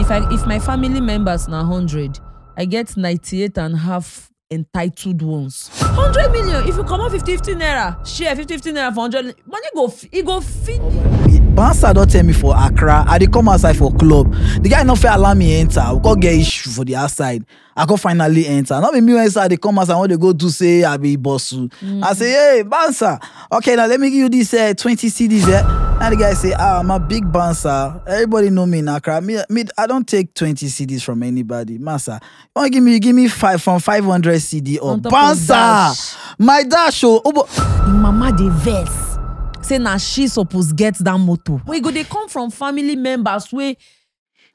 me, if my family members na 100, I get 98.5 entitled ones. 100 million, if you come out 50-15 naira, share 50-15 naira for 100, money go fit. Bansa don't tell me for Accra, I dey come outside for club. The guy no fit allow me enter, we go get issue for the outside. I go finally enter. Not be me inside, they come outside, when they go do say, I be bossu. I say, hey, Bansa, okay, now let me give you this 20 CDs, yeah? And the guy say, I'm a big bouncer. Everybody know me in Accra. Me, I don't take 20 CDs from anybody. Massa, you want to give me five from 500 CD or bouncer. My dash, oh, Mama, they vex. Say, now she supposed get that motto. We go, they come from family members. We,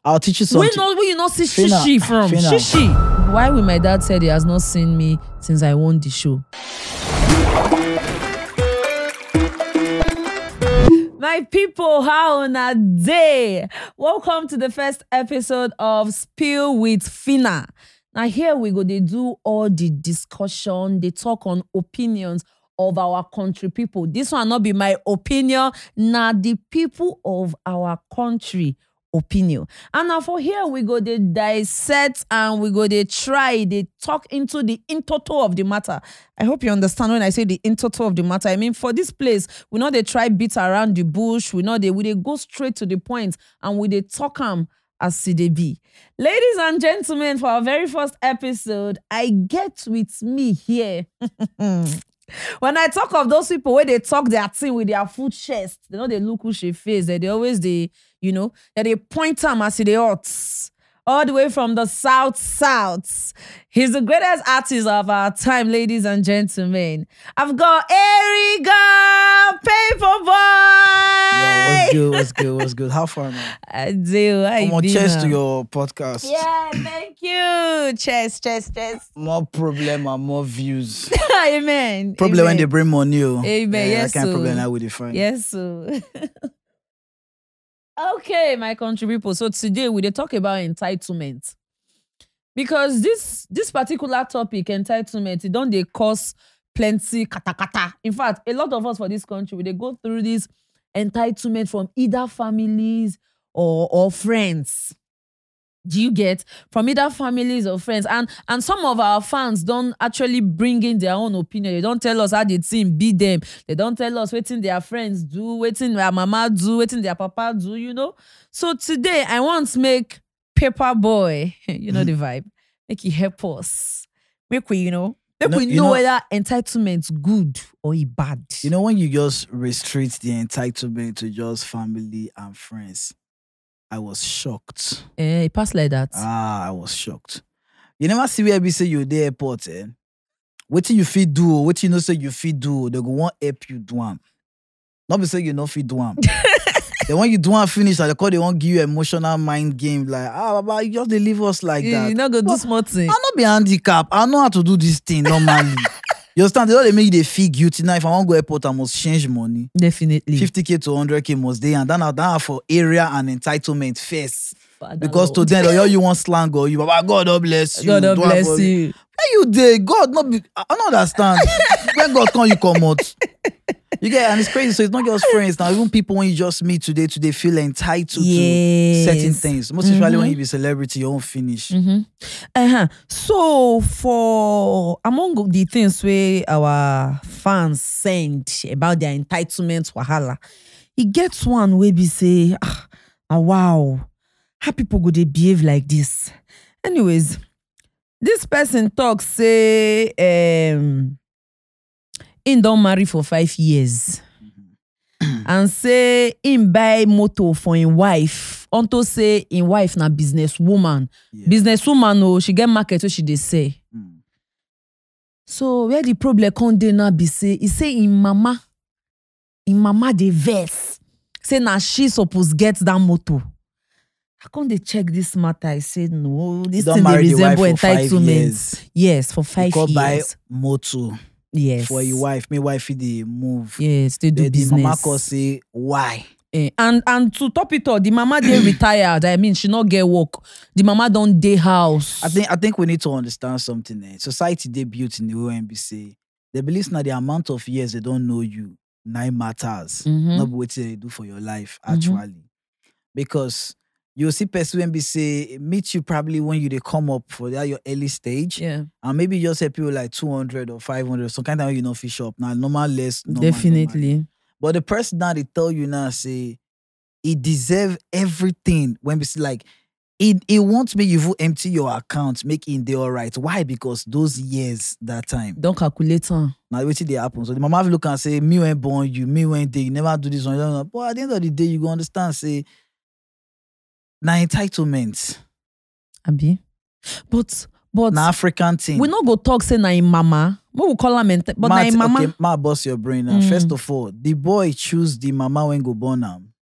I'll teach you something. Where you not see Shishi from? Shishi. Why will my dad said he has not seen me since I won the show? My people, how on a day? Welcome to the first episode of Spill with Phyna. Now here we go, they do all the discussion, they talk on opinions of our country people. This one not be my opinion, now the people of our country opinion. And now for here we go, they dissect and we go, they try, they talk into the in toto of the matter. I hope you understand when I say the in total of the matter. I mean, for this place, we know they try beat around the bush. We know they go straight to the point and we they talk them as they be. Ladies and gentlemen, for our very first episode, I get with me here. When I talk of those people where they talk their thing with their full chest, they know they look who she face. They always, they point them as they ought. All the way from the south. He's the greatest artist of our time, ladies and gentlemen. I've got Erigga Paperboy. Yo, what's good? How far, man? I do. I more cheers to your podcast. Yeah, thank you. Cheers. More problem and more views. Amen. Problem when they bring more new. Amen. Yeah, yes, that kind of problem I would define. Yes, so. Okay, my country people. So today we talk about entitlement, because this particular topic, entitlement, it don't they cause plenty katakata. In fact, a lot of us for this country, they go through this entitlement from either families or friends. Do you get from either families or friends? And some of our fans don't actually bring in their own opinion. They don't tell us how the team beat them. They don't tell us what their friends do, what their mama do, what their papa do, you know? So today, I want to make Paperboy, you know the vibe, make it help us. Make we, know whether entitlement's good or it's bad. You know, when you just restrict the entitlement to just family and friends, I was shocked. It passed like that. I was shocked. You never see where we say you're the airport, eh? What you fit do, what you know say you fit do, they go want help you do am. Not be say you no fit do am. Then when you do am finish, they call they won't give you emotional mind game, like, Baba, you just leave us like that. You're not going to do small thing. I'll not be handicapped. I know how to do this thing normally. You understand? They don't make you feel guilty. Now, if I want to go airport, I must change money. Definitely. 50K to 100K must day. And then for area and entitlement first. Father because Lord. To them, all you want slang or you, Baba, God bless you. God bless you. Where you there? God, not be, I don't understand. When God come, you come out. You get, and it's crazy. So it's not just friends now. Even people when you just meet today feel entitled to certain things. Most especially when you be a celebrity, you won't finish. So for among the things where our fans send about their entitlement wahala, it gets one where we say, wow, how people go they behave like this? Anyways, this person talks say, him don't marry for 5 years. And say him buy motor for his wife. Unto say his wife na businesswoman. Yeah. Businesswoman, oh, she get market what she dey say. So where the problem come dey now be say, he say his mama dey vex. Say na she suppose get that motor. I come they check this matter. I said no, this thing they resemble entitlement. Yes, for 5 years. You buy motor. Yes. For your wife, my wife they move. Yes, they do the business. The mama could say why. And to top it all, the mama they retired. I mean, she not get work. The mama don't dey house. I think we need to understand something. Society they built in the OMBC. They believe now the amount of years they don't know you now matters. Not what they do for your life actually, because you'll see person when they say, meet you probably when you they come up for that your early stage. Yeah. And maybe you just help people like 200 or 500, some kind of you know fish up. Now, normal less. Normal, definitely. Normal. But the person now, they tell you now, say, he deserve everything. When we say like, it won't make you empty your account, make it all right. Why? Because those years, that time. Don't calculate. Huh? Now, wait till they happen. So the mama will look and say, me when born you, me when they, you never do this one. But at the end of the day, you go understand, say, na entitlement. Abi. But na African thing. We not go talk say na im mama. What we call am but na im mama. Okay, ma bust your brain. First of all, the boy choose the mama when go born am.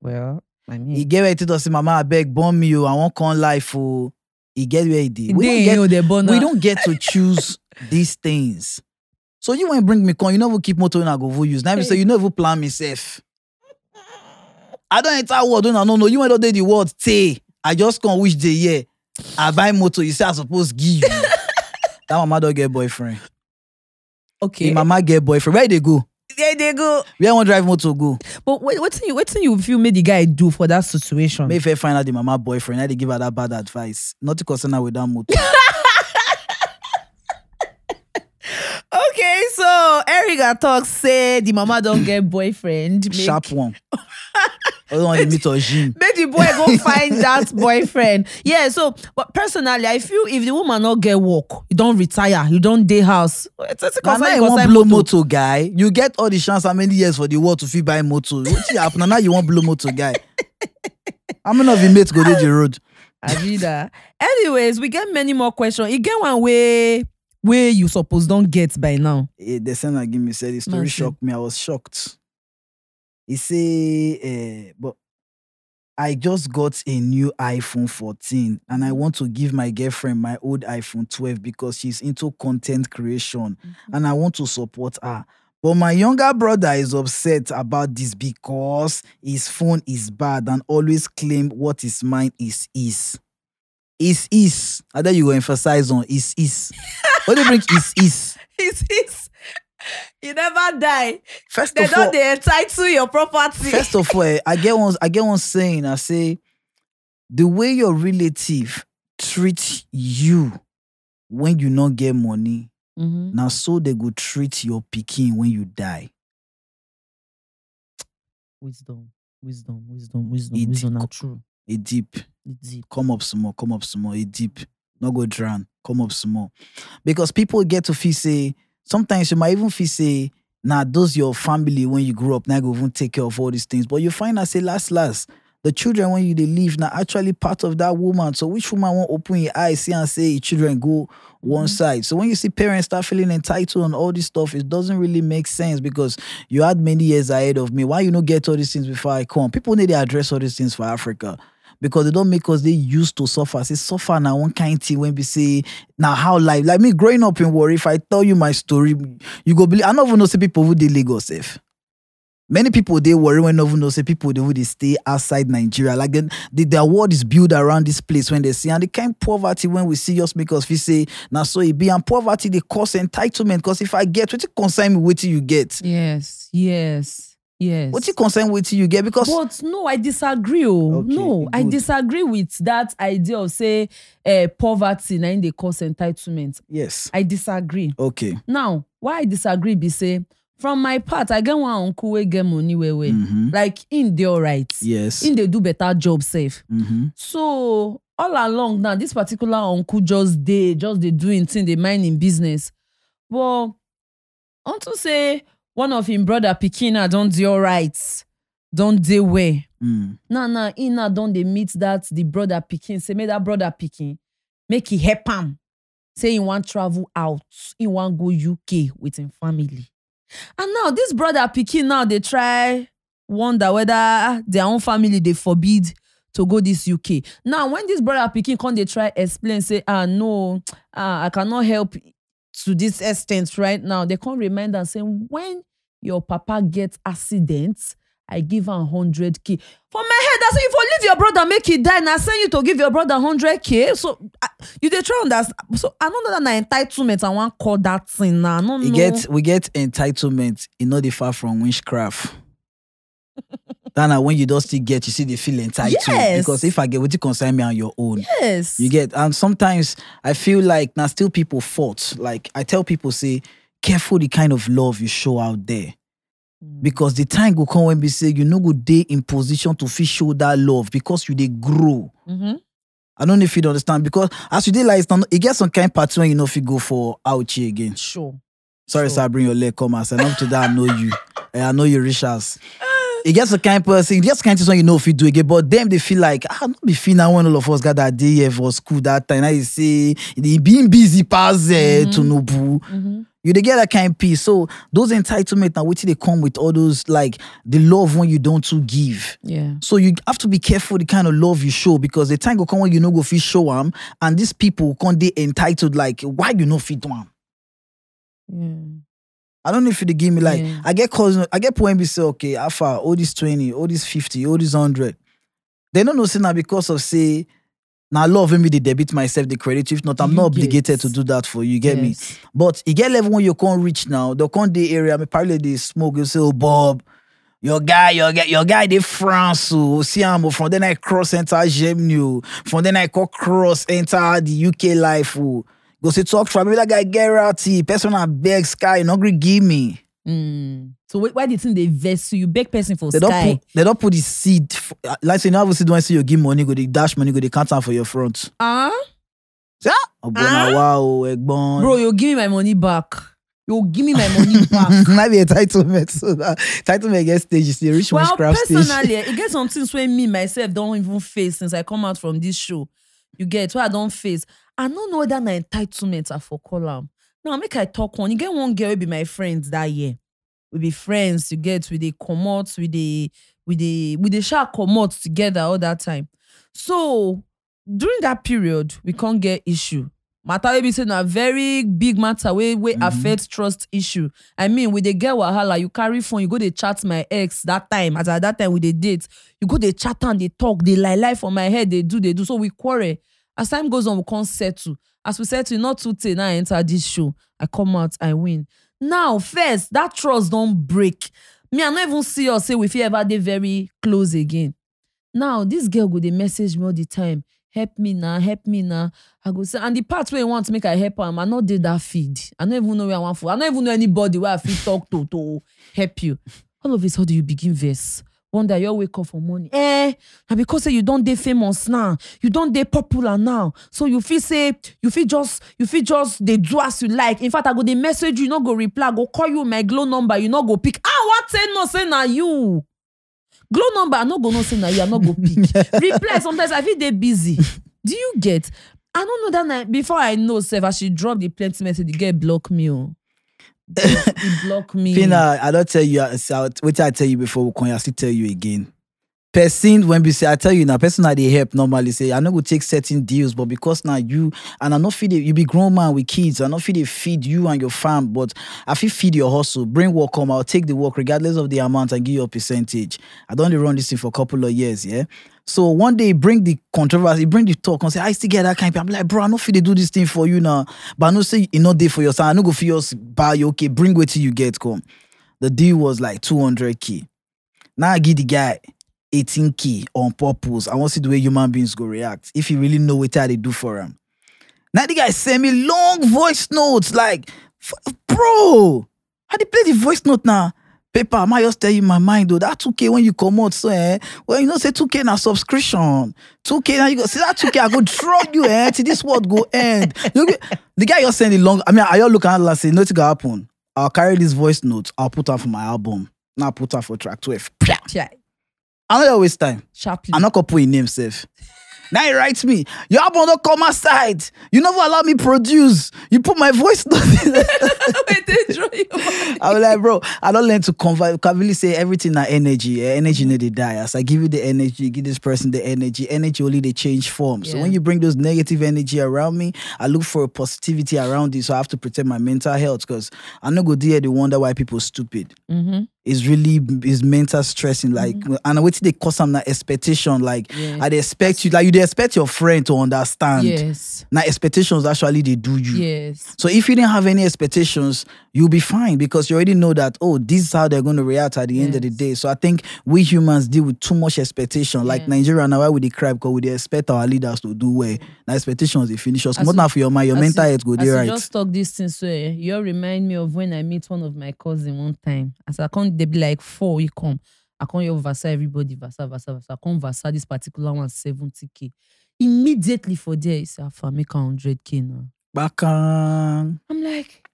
Well, I mean he get where he say, mama, I beg, born me you. I won't come life. Oh, he get where he did. We don't get to choose these things. So you won't bring me con. You never keep motor and I go use. Now you say you never plan myself. I don't enter world. No. You went out there the world. Say, I just can't wish the year. I buy motor. You say I supposed give you. That mama don't get boyfriend. Okay. The mama get boyfriend. Where they go? Where one drive motor go? But what thing you feel made the guy do for that situation? Maybe if I find out the mama boyfriend, I they give her that bad advice. Not to concern her with that motor. Okay, so Erigga talks say the mama don't get boyfriend. Sharp one. I don't want to meet Ojin. Make the boy go find that boyfriend. Yeah, so, but personally, I feel if the woman not get work, you don't retire, you don't day house. Nana, you won't blow motor guy. You get all the chance how many years for the world to fit buy motor. What's happen? Nana, you won't blow motor guy. How many of you mates go to the road? Avida. Anyways, we get many more questions. You get one way where you suppose don't get by now. The sender give me said the story shocked me. I was shocked. He say, but I just got a new iPhone 14 and I want to give my girlfriend my old iPhone 12 because she's into content creation and I want to support her. But my younger brother is upset about this because his phone is bad and always claim what is mine is his. Is. I thought you were emphasized on is. What do you bring is? Is. You never die. First of all, they entitle your property. First of all, I get one saying. I say, the way your relative treats you when you not get money, now so they go treat your pikin when you die. Wisdom. It wisdom not true. It deep. Come up small. It deep. Not go drown. Come up small. Because people get to feel say. Sometimes you might even feel say, nah, those your family when you grow up, now go even take care of all these things. But you find out say last, the children when you they leave now actually part of that woman. So which woman won't open your eyes, see and say your children go one side. So when you see parents start feeling entitled and all this stuff, it doesn't really make sense because you had many years ahead of me. Why you not get all these things before I come? People need to address all these things for Africa. Because they don't make us, they used to suffer. Say, suffer now one kind thing when we say, now how life. Like me growing up in Warri, if I tell you my story, you go believe. I don't even know say people who they Lagos safe. Many people they worry when they know say people who they stay outside Nigeria. Like their world is built around this place when they see. And the kind of poverty when we see us make us we say, now so it be. And poverty they cause entitlement. Because if I get, what you concern me, what you get? Yes. Yes. What's your concern with you get? Because but no, I disagree. Okay, no, good. I disagree with that idea of say poverty and they cause entitlement. Yes. I disagree. Okay. Now, why I disagree be say from my part, I get one uncle we get money way. Like in the alright. Yes. In they do better job safe. So all along now, this particular uncle just they doing thing, they mind in business. Well, unto say one of him brother Pikina don't do right, don't they way. Nah, Ina don't they meet that the brother Pikin. Say make that brother Pikin, make he help him. Say he want travel out, he want go UK with him family. And now this brother Pikin now they try wonder whether their own family they forbid to go this UK. Now when this brother Pikin come they try explain say no, I cannot help. To this extent right now, they can't remind and say, when your papa gets accidents, I give her 100K. For my head, I say, if you leave your brother, make he die, and I send you to give your brother 100K. So, they try understand. So, I don't know that na entitlement, I want to call that thing. I don't know. We get entitlement, it's not far from witchcraft. Then when you just still get, you see they feel entitled. Yes. Because if I get, would you consign me on your own? Yes. You get, and sometimes I feel like now still people fought. Like I tell people, say, careful the kind of love you show out there. Because the time will come when we say, you know, good day in position to fit show that love because you they grow. Mm-hmm. I don't know if you understand, because as you did like it gets some kind of party when you know if you go for out here again. Sure. Sorry, sir, bring your leg come and say, up to that, I know you. I know you rich ass. It gets a kind of person, it gets kind of thing you know if you do again. But them they feel like I don't be feeling when all of us got that day for school that time. I say they being busy pass to Nobu. Mm-hmm. You they get that kind of peace. So those entitlement now, what they come with all those like the love when you don't to give. Yeah. So you have to be careful the kind of love you show, because the time will come when you know go fit show them, and these people can't they entitled like why you know fit them. Yeah. I don't know if they give me like I get calls. I get point be say okay, Alpha, all this 20, all this 50, all this 100. They don't know say now because of say now love me they debit myself the credit. If not, I'm not obligated to do that for you. You get me? But you get level when you can't reach now. They can't the area. I mean, probably they smoke. You say, oh Bob, your guy, they France. Oh, see I'm from. Then I cross enter Germany. From then I cross enter the UK life. Oh. Go say talk to me that guy get rowdy. Person I beg sky, you not agree give me. So why did they invest? So you beg person for they sky. They don't put the seed. For, like say so you now see when see you give money, go they dash money, go they count for your front. Bro, you give me my money back. You give me my money back. Might be entitlement. So that entitlement gets stages. The rich one's crap stage. Well, personally, it gets some things where me myself don't even face since I come out from this show. You get what I don't face. I don't know whether na entitlement are for column. Now make I talk one. You get one girl will be my friends that year. We be friends. You get with the commotes, with the shark commotes together all that time. So during that period, we can't get issue. Matter will be saying a very big matter. We affect trust issue. I mean, with the girl wahala, you carry phone, you go they chat my ex that time. At that time with the date, you go they chat and they talk, they lie for my head, they do. So we quarrel. As time goes on, we can't settle. As we settle, not today, now I enter this show. I come out, I win. Now, first, that trust don't break. Me, I don't even see or say we feel ever they very close again. Now, this girl go, they message me all the time. Help me now. I go say, and the part where I want to make I help her, I not did that feed. I don't even know where I want for. I don't even know anybody where I feel talk to help you. All of a sudden, you begin verse. One day you wake up for money. And because you don't dey famous now, you don't dey popular now. So you feel say, you feel just they do as you like. In fact, I go they message you, not go reply, go call you my glow number, you not go pick. What say no say na you? Glow number, I not go no say na you, I not go pick. Reply sometimes I feel they busy. Do you get? I don't know that night. Before I know, self, I should drop the plenty message. The girl block me. Oh. It block me. Phyna, I don't tell you. What I tell you before, I still tell you again. Person, when we say, I tell you now, person that they help normally say, I know go take certain deals, but because now you, and I know feed you be grown man with kids, I know feed they feed you and your fam, but I feel feed your hustle, bring work home, I'll take the work regardless of the amount and give you a percentage. I don't run this thing for a couple of years, yeah? So one day, bring the controversy, bring the talk, and say, I still get that kind of people. I'm like, bro, I know feed they do this thing for you now, but I know say, you know, day for your son, I know go for your buy, okay, bring what you get, come. The deal was like 200K. Now I give the guy 18K on purpose. I want to see the way human beings go react. If you really know what they do for him. Now the guy send me long voice notes. Like, bro, how do you play the voice note now? Paper, I might just tell you in my mind though. That 2K when you come out, so well, you know, say 2K now subscription. 2K now you go, see that 2K, I go drop you, till this world go end. The guy just send it long. I mean, I just look at it and say, nothing gonna happen. I'll carry this voice note. I'll put her for my album. Now I'll put her for track 12. Yeah. I'm not waste time. Sharply. I'm not going to put in name safe. Now he writes me, your album don't come outside. You never allow me produce. You put my voice down. Wait, they draw your body. I was like, bro, I don't learn to convert. Can really say everything na energy. Energy need to die. As I give you the energy, give this person the energy. Energy only they change form. Yeah. So when you bring those negative energy around me, I look for positivity around it. So I have to protect my mental health because I'm not going to dare to wonder why people are stupid. Mm-hmm. Is really is mental stressing, like, and what they cause some expectation, like, I they expect you, like, you they expect your friend to understand. Yes. Now expectations actually they do you. Yes. So if you didn't have any expectations, you'll be fine because you already know that, oh, this is how they're going to react at the end of the day. So I think we humans deal with too much expectation. Like Nigeria, now why would they cry? Because we expect our leaders to do well. Now expectations, they finish us. More than for your mind, your mental health go there, right? You just talk this thing, so you remind me of when I meet one of my cousins one time. As I come, they be like, four, you come. I can't hear Versa everybody, Versa. I can't Versa this particular one, 70K. Immediately for there, it's a family 100K now. Back on. I'm like,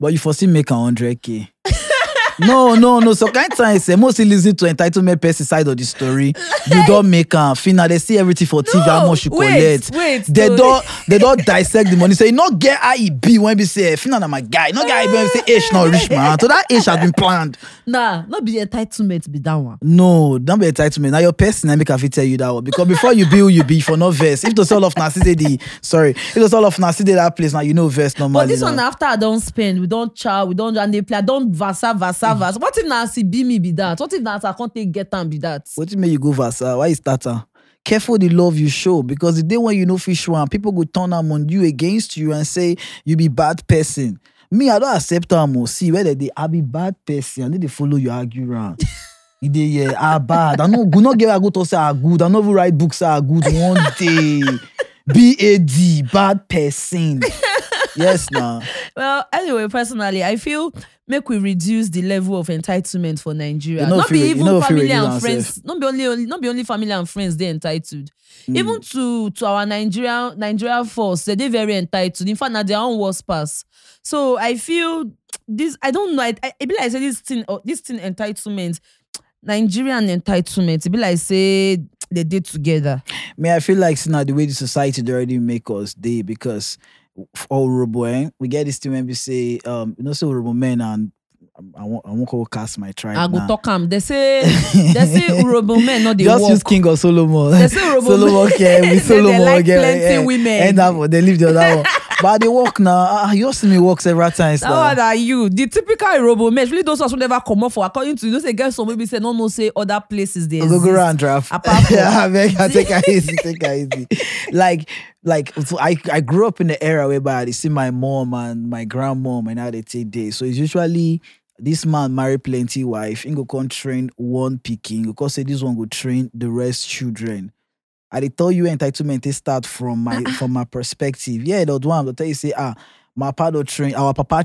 but you foresee make 100K. No. So kind of time, say mostly listen to entitlement pesticide of the story. Like, you don't make a final. They see everything for TV. How much you collect? Wait, they don't dissect the money. Say so you not get IEB when we say final. I'm a guy. Not get IEB when we say H not rich man. So that H has been planned. Nah, not be entitlement be that one. No, don't be entitlement. Now your person I make a fit tell you that one because before you build, you be for no verse. If the soul of Naside the sorry, if the soul of Naside that place now you know verse normally. But this one after I don't spend, we don't chow, we don't and they play. I don't Versa. Mm-hmm. What if Nancy be me be that? What if Nancy I can't take get and be that? What if may you go Versa? Why is that? Careful the love you show because the day when you know fish one, people go turn them on you against you and say you be bad person. Me, I don't accept them. See whether they are be bad person and then they follow your argument. They are bad. I know not give a good to say are good. I know we write books are good one day. BAD, bad person. Yes, now. Well, anyway, personally, I feel make we reduce the level of entitlement for Nigeria. Not be even family and friends. Not be only family and friends. They entitled. Even to our Nigeria force, they very entitled. In fact, now their own worst pass. So I feel this. I don't know. I be like I say this thing entitlement. Nigerian entitlement. It be like I say they did together. I feel like it's not the way the society they already make us day because. All robo, we get this thing when we say, so robo men and I won't go cast my tribe. I go now. Talk am. They say robo men not the just walk. Use King of Solomon. They say robo Solomon care with Solomon they like plenty women. And that they leave the other one. But they walk now. You see me walk several times. How are you? The typical robo men. Really, those ones will never come up for. According to you, those guys, some maybe say no. Say other places they exist. Go around draft. Take it easy. Like I grew up in the era whereby I see my mom and my grandmom and how they take days. So it's usually this man marry plenty wife. He go come train one picking. You can say this one go train the rest children. I dey tell you entitlement they start from my perspective. Yeah, the one I tell you say our papa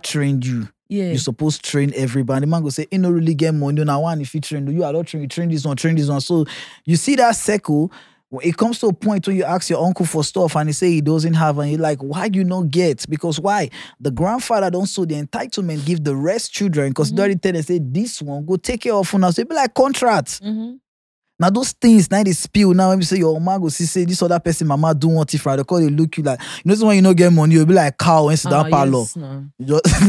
trained you. Yeah. You're supposed to train everybody. The man go say, you don't really get money. Now one if you train you, I don't train this one. So you see that circle. When it comes to a point when you ask your uncle for stuff and he say he doesn't have and you're like, why do you not get? Because why? The grandfather don't sow the entitlement, give the rest children because they already tell them, say, this one, go take care of now. So it be like contract. Mm-hmm. Now those things, now they spill. Now when you say your mama go see, say this other person, mama do want it for the call, they look you like, you know this one you don't get money, you'll be like cow and sit down parlor. Yes, no. Yes,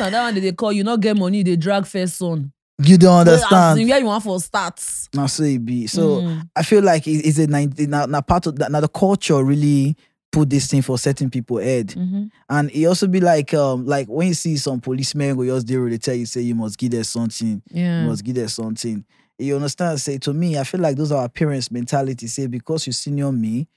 and that one they call you not get money, they drag first on. You don't understand. Yeah, you want for stats. Now, so it be. So I feel like it's a part of that. Now the culture really put this thing for certain people head, and it also be like when you see some policemen go just deal with the tell you say you must give them something. Yeah. You must give them something. You understand? Say to me, I feel like those are our parents' mentality. Say because you senior me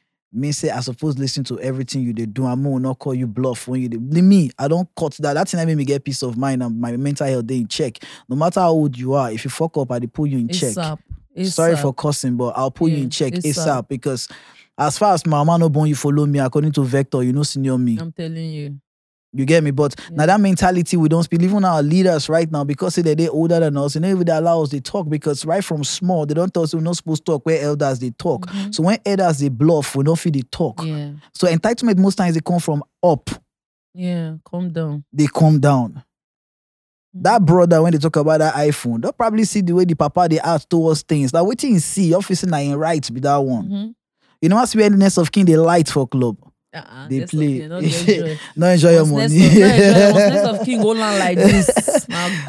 say I suppose listen to everything you they do. I will not call you bluff when you do. Me, I don't cut that. That's thing that made me get peace of mind and my mental health they in check. No matter how old you are, if you fuck up, I'll pull you in check. Sorry for cussing, but I'll pull you in check ASAP because as far as my mama no born, you follow me according to Vector. You know senior me. I'm telling you. You get me? But now that mentality, we don't speak. Even our leaders right now, because they're older than us, and even they allow us, they talk. Because right from small, they don't tell us we're not supposed to talk where elders, they talk. Mm-hmm. So when elders, they bluff, we don't feel they talk. Yeah. So entitlement, most times, they come from up. Yeah, calm down. They calm down. That brother, when they talk about that iPhone, they'll probably see the way the papa, they act towards things. Like, wait till you see, you're facing that in right be that one. Mm-hmm. You know, as we end the Nest of King, they light for club. They play. Not enjoy. Not enjoy your money. Next of King Olan like this.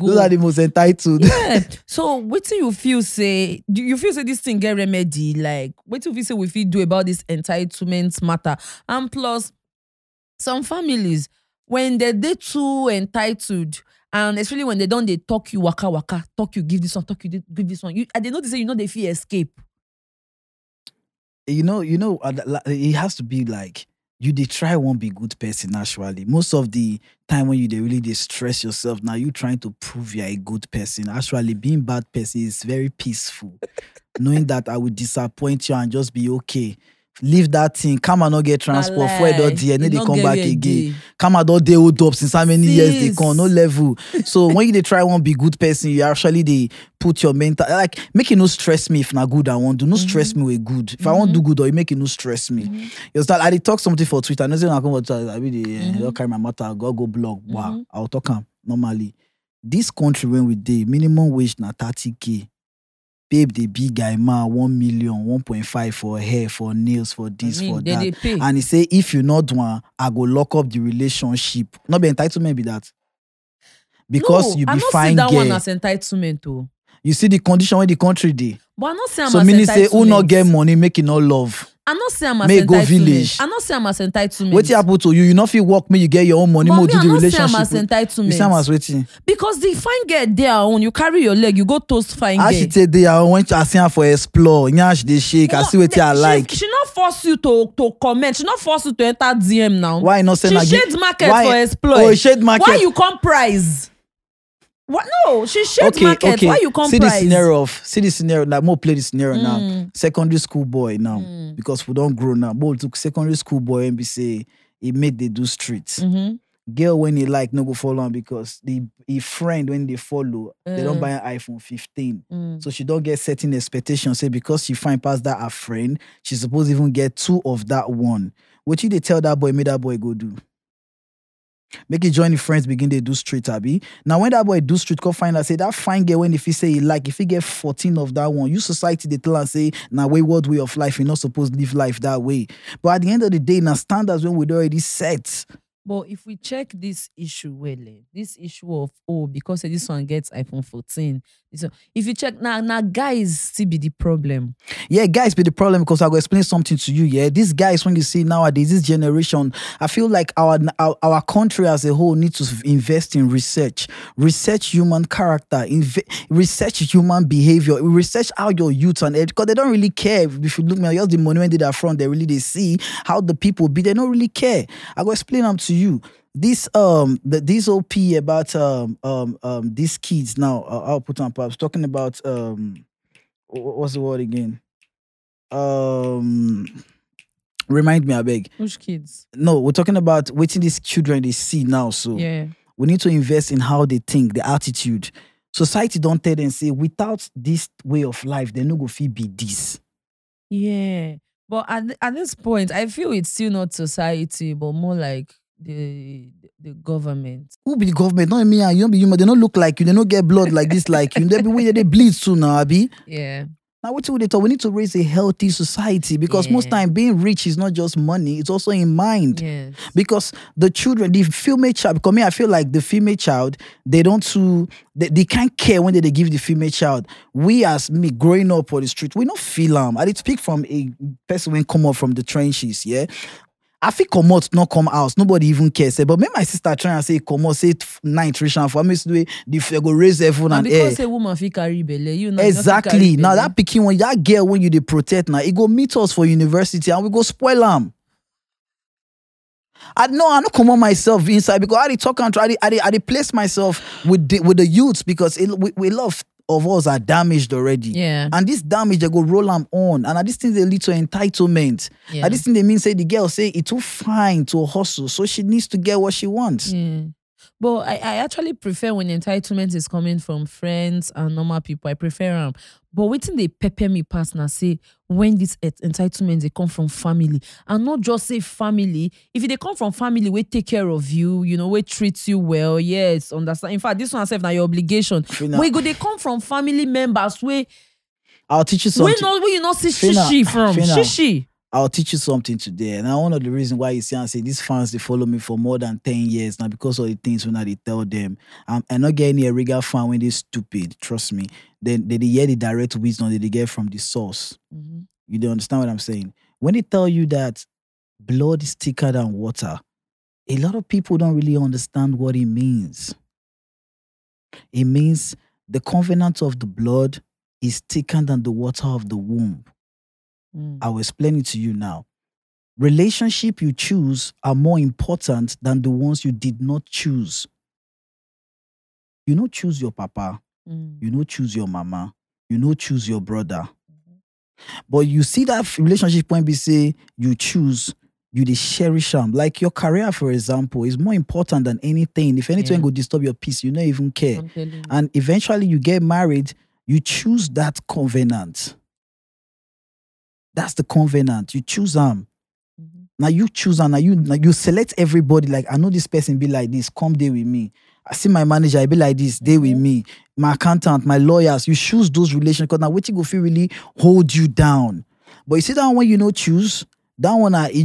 Those are the most entitled. Yeah. So what do you feel say? Do you feel say this thing get remedy? Like what do you feel say we feel do about this entitlement matter? And plus, some families when they too entitled. And especially when they don't, they talk you waka. Talk you give this one. Talk you give this one. They know they say you know they feel escape. You know, it has to be like. you dey try won't be good person actually. Most of the time when you dey really dey stress yourself, now you trying to prove you're a good person. Actually, being bad person is very peaceful. Knowing that I will disappoint you and just be okay. Leave that thing. Come and not get transport. For it out there, they come back again. Come and not they hold up since how many years they come. No level. So when you they try won't be good person, you actually they put your mental like make it no stress me if not good I want do. No stress me with good. If I want do good or you make it no stress me. You start I did talk something for Twitter. No say I come for Twitter. I be don't carry my matter. I go blog. Wow. I'll talk him normally. This country when we dey minimum wage na 30K. Babe, the big guy, man, 1 million, 1.5 for hair, for nails, for this, for that. They pay. And he say, if you not one, I go lock up the relationship. Not be entitlement, be that. Because no, you be fine girl. I don't see that one as entitlement, though. You see the condition where the country dey. But I don't say I'm so as entitlement. So meaning say, who not get money, make it not love. I don't say I'm as entitlement. Go village. I don't say I'm as entitlement. What happened to you? You not fit work me, you get your own money, more do the relationship. I don't say I'm as entitlement. You say I'm as waiting. Because the fine girl they are on, you carry your leg, you go toast fine girl. I should say they are on, I see her for explore. Nyash they shake, I see what I like. She not force you to comment. She not force you to enter DM now. Why not say she shade market for explore? Oh, shade market. Why you come prize? What? No, she shared market. Okay. Why you come see price? See the scenario. Now, more play the scenario now. Secondary school boy now. Because we don't grow now. More took secondary school boy and be say, he make they do streets. Girl, when he like, no go follow him because the friend, when they follow, they don't buy an iPhone 15. So she don't get certain expectations. Say, because she find past that her friend, she's supposed to even get two of that one. What you they tell that boy, make that boy go do? Make it join the friends, begin they do street, abi. Now, when that boy do street, go find out, say, that fine girl, when if he say he like, if he get 14 of that one, you society, they tell and say, now, wayward way of life, you're not supposed to live life that way. But at the end of the day, now, standards when we'd already set. But if we check this issue, well, this issue of, oh, because this one gets iPhone 14. So if you check, now guys still be the problem. Yeah, guys be the problem because I will explain something to you, yeah. These guys, when you see nowadays, this generation, I feel like our country as a whole needs to invest in research. Research human character, research human behavior, research how your youth and age, because they don't really care. If you look at just the money when they're front, they really they see how the people be. They don't really care. I will explain them to you. This this OP about these kids now I'll put on perhaps talking about what's the word again? Remind me, I beg. Which kids? No, we're talking about waiting these children they see now. So yeah, we need to invest in how they think, the attitude. Society don't tell them say without this way of life, they no go fit be this. Yeah. But at this point, I feel it's still not society, but more like the government. Who be the government? Not me and you. Be human. They don't look like you. They don't get blood like this like you. They be way they bleed soon now, Abi. Yeah. Now what do they talk? We need to raise a healthy society because most time being rich is not just money; it's also in mind. Yes. Because the children, the female child, because me, I feel like the female child, they don't too, they can't care when they give the female child. We as me growing up on the street, we don't feel I did speak from a person when come up from the trenches. Yeah. I feel come out, not come out. Nobody even cares. But me, my sister trying to say come out, say 9 nutrition for me to do they go raise everyone and air. Because a woman fit carry belle, you know. Exactly. Now that picking one, that girl when you dey protect now, it go meet us for university and we go spoil them. I don't come on myself inside because I dey talk and try. I dey place myself with the youths because we love. Of us are damaged already. Yeah. And this damage, they go roll them on. And at this thing, they lead to entitlement. Yeah. At this thing, they mean, say, the girl say, it's too fine to hustle. So she needs to get what she wants. Yeah. But I actually prefer when entitlement is coming from friends and normal people. I prefer them. But waiting they pepper me past now say, when this entitlement, they come from family. And not just say family. If they come from family, we take care of you, you know, we treat you well. Yes, understand. In fact, this one says now your obligation. Phyna. We go, they come from family members. We, I'll teach you something. Where you not see shishi from? Phyna. Shishi. I'll teach you something today. Now, one of the reasons why you see and say these fans, they follow me for more than 10 years now because of the things when I tell them. I'm not getting a Erigga fan when they're stupid. Trust me. Then they hear the direct wisdom that they get from the source. Mm-hmm. You don't understand what I'm saying? When they tell you that blood is thicker than water, a lot of people don't really understand what it means. It means the covenant of the blood is thicker than the water of the womb. I will explain it to you now. Relationship you choose are more important than the ones you did not choose. You no choose your papa. Mm. You no choose your mama. You no choose your brother. Mm-hmm. But you see that relationship point be say you choose, you dey cherish am. Like your career, for example, is more important than anything. If anything go disturb your peace, you no even care. And eventually you get married, you choose that covenant. That's the covenant. You choose them. Mm-hmm. Now you choose them. Now you select everybody. Like, I know this person be like this. Come day with me. I see my manager, I be like this, they with me. My accountant, my lawyers, you choose those relations because now what you go feel really hold you down. But you see that one you no choose, that one it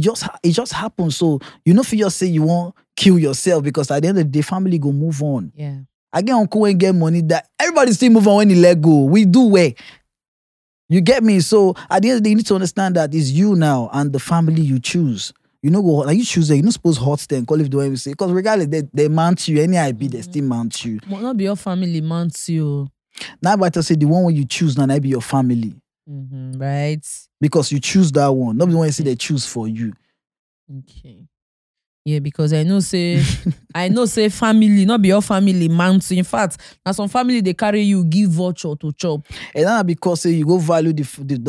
just happens. So you no feel just say you won't kill yourself because at the end of the day, family go move on. Yeah. I get uncle and get money that everybody still move on when he let go. We do way. You get me? So at the end of the day, you need to understand that it's you now and the family you choose. You know, go like you choose it. You don't suppose hot them. Call if the way we say because regardless they mount you. Any IB they still mount you. Well, not be your family mounts you. Now but I say the one when you choose now be your family, mm-hmm, right? Because you choose that one. Not the one you say they choose for you. Okay. Yeah, because I know say family not be your family mounts you. In fact, now some family they carry you give voucher to chop. And that because you go value the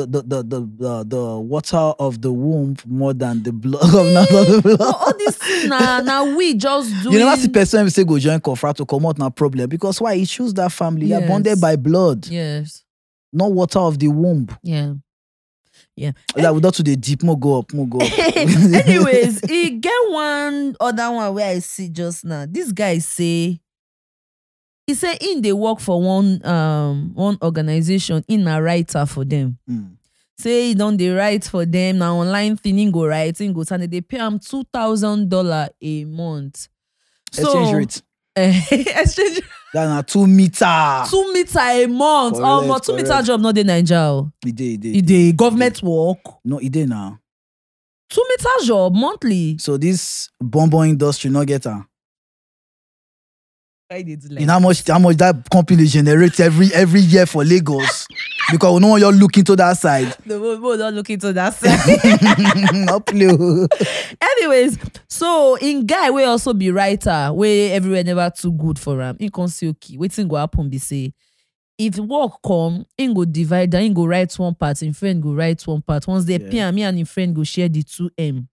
water of the womb more than the blood of the blood. All this now we just do. You know that's the person say go join Kofra to come out now problem because why he choose that family? Yes. They are bonded by blood. Yes. Not water of the womb. Yeah. Yeah. Like without to the deep, more go up. Anyways, he get one other one where I see just now. This guy say, he say in they work for one organization, in a writer for them. Mm. Say he don't they write for them now online thing in go writing go and they pay him $2,000 a month. So, exchange rate. Exchange rate. That's na 2 meter. 2 meter a month. Correct, oh, but 2 meter job not in Nigeria. It did. Government work. No, it did now. 2 meter job monthly. So this bonbon industry not get her. I did like. In how much that company generates every year for Lagos? Because no one you're looking to that side. The people don't looking to that side. Anyways, so in guy we also be writer where everywhere never too good for him. In consilky, waiting go happen be say if work come, in go divide, in go write one part, in friend go write one part. Once they pay me and in friend go share the 2M.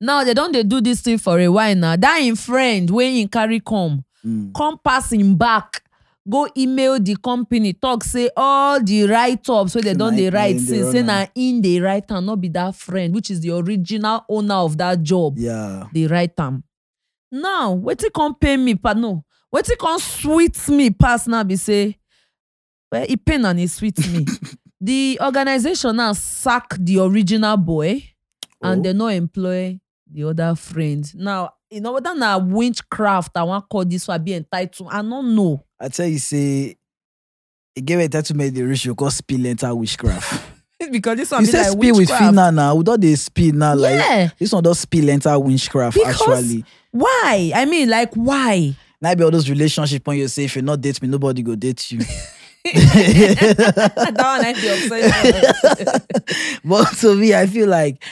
Now they don't they do this thing for a while now. That in friend where in carry come. Mm. Come pass him back. Go email the company. Talk say all the write-ups so they done the write since say na in the write and not be that friend which is the original owner of that job. Yeah, the write am. Now wetin come pay me but no wetin come sweet me pass now be say well he pain and he sweet me. The organization now sack the original boy and they no employ the other friend now. You know, whether na witchcraft, I want to call this one be entitled. I don't know. I tell you, say, it gave entitlement the rich, you call spill enter witchcraft. Because this one you be say like spill with Phyna now. Without the spill now, like, this one does spill enter witchcraft, because actually. Why? I mean, like, why? Now be all those relationships when you say, if you not date me, nobody go date you. That one I feel upset. But to me, I feel like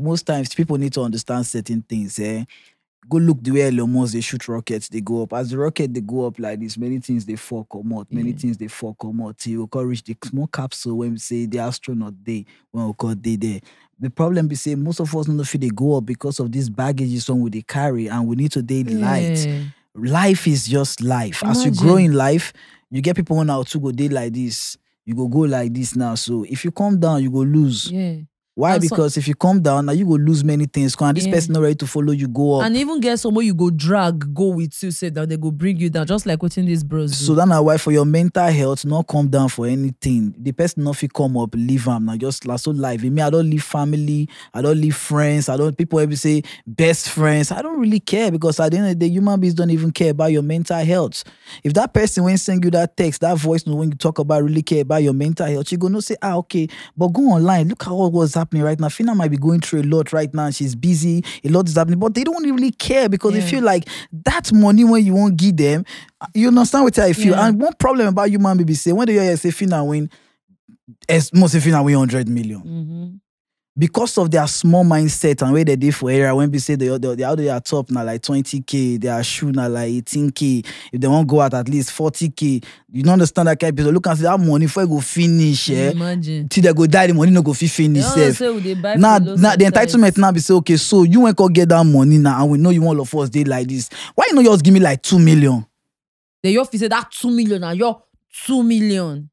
most times people need to understand certain things, eh? Go look the way Elon Musk they shoot rockets, they go up. As the rocket they go up like this, many things they fall come out, till we call reach the small capsule when we say the astronaut day, when we call day there. The problem be say most of us don't know if they go up because of this baggage some they carry, and we need to daily light. Life is just life. Imagine. As you grow in life, you get people on how to go day like this. You go like this now. So if you come down, you go lose. Yeah. Why? And because if you come down, now you go lose many things. And this person not ready to follow you, go up. And even get somebody you go drag, go with you, say that they go bring you down, just like what in these bros do. So that's why for your mental health, not come down for anything. The person not fit come up, leave them. Now just last whole life. I mean, I don't leave family, I don't leave friends, people ever say best friends. I don't really care because at the end of the day, human beings don't even care about your mental health. If that person when send you that text, that voice when you talk about really care about your mental health, you go no say, okay, but go online, look at what was happening. Right now, Phyna might be going through a lot right now. She's busy, a lot is happening, but they don't really care because they feel like that money when you won't give them, you understand what I feel. And one problem about human baby say when they hear say Phyna win, most Phyna win 100 million. Mm-hmm. because of their small mindset and where they did for area, when we say they how they are top now like 20k, their shoe now like 18k. If they won't go out at least 40k, you don't understand that kind of people. Look and see that money before you go finish. Imagine. Till they go die, the money no go finish. Now the entitlement now be say, okay, so you won't go get that money now, and we know you want all of us day like this. Why you know you just give me like 2 million? They your fee say that 2 million and you're 2 million.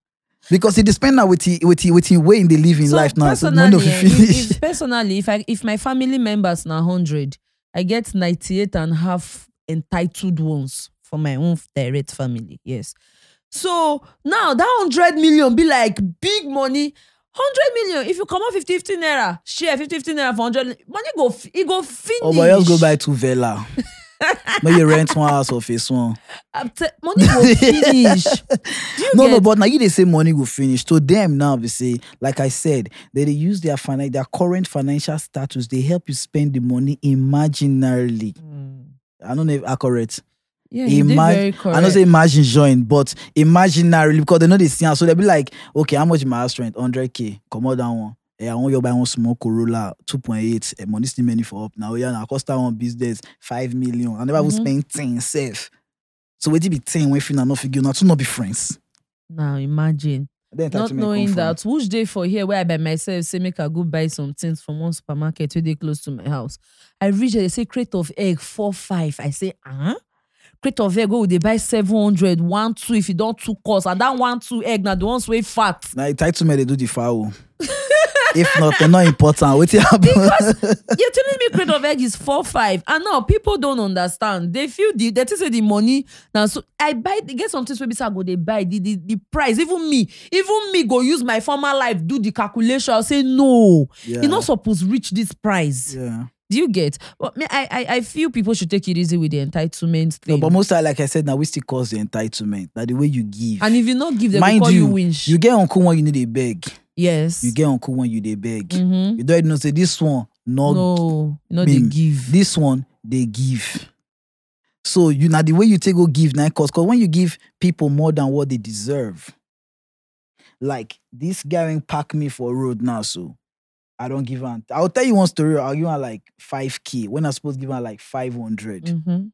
Because it depends now with the way in they live in so life now. So personally, if my family members now 100, I get 98 and half entitled ones for my own direct family. Yes. So now that 100 million be like big money. 100 million. If you come out 50 naira, share 50 naira for 100 money go finish. Oh boy, just go buy two villa. Maybe you rent one house or face one. Money will finish. No, but now you they say money will finish. To them now, they say, like I said, they use their current financial status. They help you spend the money imaginarily. Mm. I don't know if accurate. Yeah, very correct. I don't say imagine join, but imaginarily because they know they see. So they'll be like, okay, how much my house rent? 100k. Come on down one. I want you to buy one small Corolla, 2.8. Money still many for up now. Yeah, I cost that one business 5 million. I never will spend 10 safe. So what it be 10 when you not figure not to not be friends. Now imagine not knowing that which day for here where I by myself say make I go buy some things from one supermarket today close to my house. I reach they say crate of egg 4-5. I say crate of egg go they buy 700 1-2 if you don't 2 cost and that 1-2 egg now the ones way fat. Now it tight to me they do the foul. If not, they're not important. What happened? Because you're telling me crate of egg is 4-5, and now people don't understand. They feel they say the money now. So I buy, they get something. So I go, they buy the price. Even me go use my former life do the calculation. I'll say no, you're not supposed to reach this price. Yeah. Do you get? But I feel people should take it easy with the entitlement thing. No, but most like I said, now we still cause the entitlement. That the way you give, and if you not give, they will call you winch. You get uncle when you need a beg. Yes. You get uncle when you they beg. Mm-hmm. You don't even say this one, no, they give. This one, they give. So you now the way you take go give now, cause when you give people more than what they deserve, like this guy ain't pack me for road now, so I don't give her. I'll tell you one story. I'll give her like 5k when I'm supposed to give her like 500. Mm-hmm.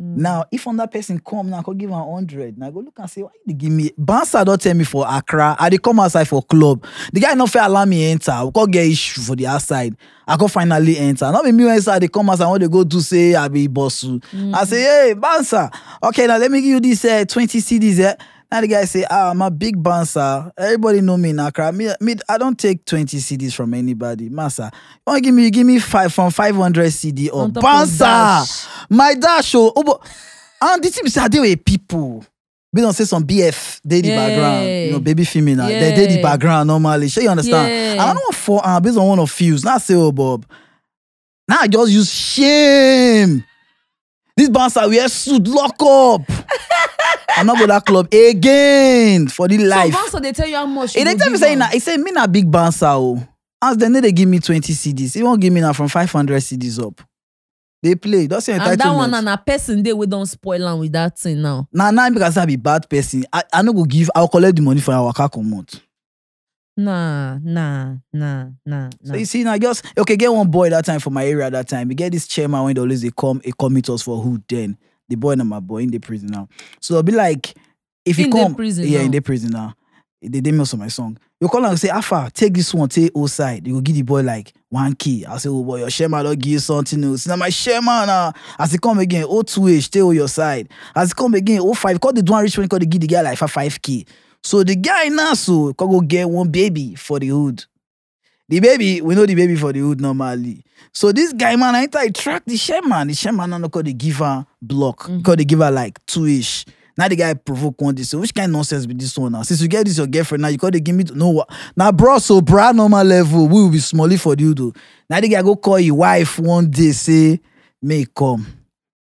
Now, if another person come now, I could give her 100. Now I go look and say, why you give me? Bansa don't tell me for Accra. I dey come outside for club. The guy not fair allow me enter. I go get issue for the outside. I go finally enter. Not be me inside. They come outside. I want to go do say I be bossu. I say, hey Bansa, okay now let me give you this 20 CDs. Now the guy say, I'm a big Bansa. Everybody know me in Accra. Me I don't take 20 CDs from anybody. Masa, you want to give me? You give me 500 CD or Bansa. My dash and the team said they were people. We don't say some BF. They the background, you know, baby female. Yeah. They the background normally. Sure you understand? Yeah. And I don't want for based on one of fuse. Now say oh Bob. Now I just use shame. This Bansa wear suit lock up. I'm not going to that club again for the life. So Bansa, they tell you how much. They tell me saying, "He say me na big Bansa oh." As then they give me 20 CDs. He won't give me now from 500 CDs up. They play. That's your entitlement. And that one and a person they we don't spoil am with that thing now. Nah, because I be bad person. I no go give. I'll collect the money for our car commute. Nah. So you see, now just okay. Get one boy that time for my area. That time we get this chairman when they always they come meet us for hood then. The boy and my boy in the prison now. So I'll be like, if you come, in the prison now, they mess on my song. You call and say, Alpha, take this one, take outside. You go give the boy like 1k. I say, oh boy, your shema don't give you something else. Now my shema now. As he come again, 2h, stay on your side. As he come again, 5. Call the one rich one, call the give the guy like 5k. So the guy now so can go get one baby for the hood. The baby, we know the baby for the hood normally. So this guy, man, I enter, he track the shaman. The shaman now call the giver block. Mm-hmm. Call the giver like 2-ish. Now the guy provoke one. This, so which kind of nonsense be this one now? Since you get this your girlfriend now, you call the give me no. Now bro, so bra normal level, we will be smally for the hood. Now the guy go call your wife one day, say, may come.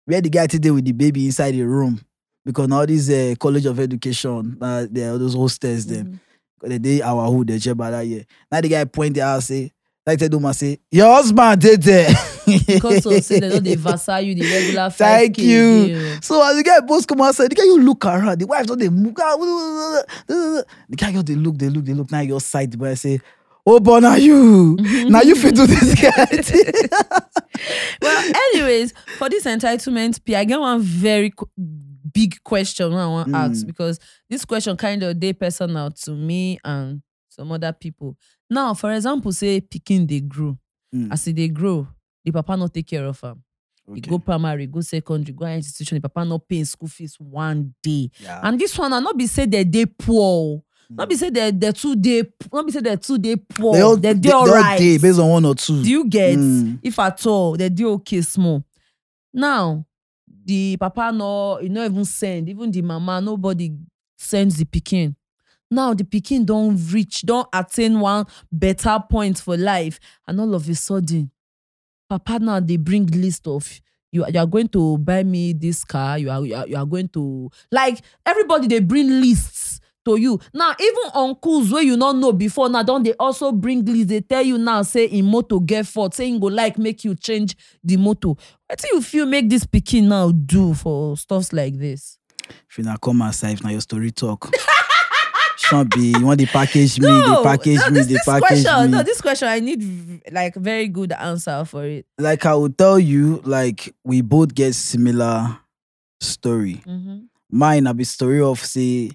Where the guy today with the baby inside the room because now this college of education, there are those hostess them. The day our hood, the Jebba that year. Now the guy point the out say, like they do man say, your husband did there. Because so say they know they Versailles you the regular 5K. Thank you. Deal. So as the guy both come out say, the guy you look around, the wife don't they move out. The guy they look. Now your side the boy say, oh, but now you, now you fit do this guy. Well, anyways, for this entitlement, I get one very big question I want to ask, because this question kind of dey personal to me and some other people. Now, for example, say pikin dey grow. As they grow, the papa not take care of them. Okay. He go primary, go secondary, go institution. The papa not paying school fees one day. Yeah. And this one, I not be say that they poor. Not be say that they're 2 day. Not be say they're 2 day poor. They're all right. Day based on one or two. Do you get? If at all, they do okay small. Now, the papa no, you know, even send. Even the mama, nobody sends the pikin. Now the pikin don't attain one better point for life. And all of a sudden, papa now they bring list of, you are going to buy me this car, you are going to, like, everybody they bring lists to you. Now, even uncles where you not know before, now don't they also bring lists, they tell you now, say, in moto get fault, saying go like, make you change the moto. What do you feel make this pikin now do for stuff like this? If you now come outside, if now your story talk. Be, you want to package me, no, they package no, this, me, they package question, me. No, this question, I need like very good answer for it. Like I will tell you, like we both get similar story. Mm-hmm. Mine, I'll be story of say,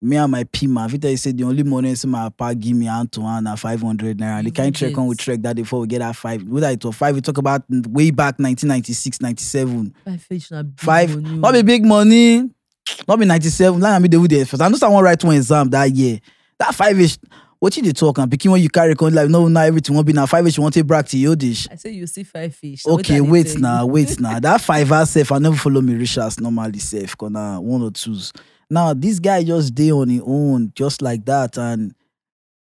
me and my Pima, if you say the only money is my papa give me hand to hand at 500 naira. They can't check on we check that before we get that 5. Whether it was 5, we talk about way back 1996, 97. 5, not be big money. Not be 97. Like I mean, they would first. I know someone write one exam that year. That 5-ish. What you dey talk and picking when you carry on like no everything won't be now 5-ish. You want to brag to your dish. I say you see 5-ish. Okay, wait now. That 5 hour safe. I never follow me Richards normally safe. Gonna 1 or 2s. Now this guy just day on his own, just like that. And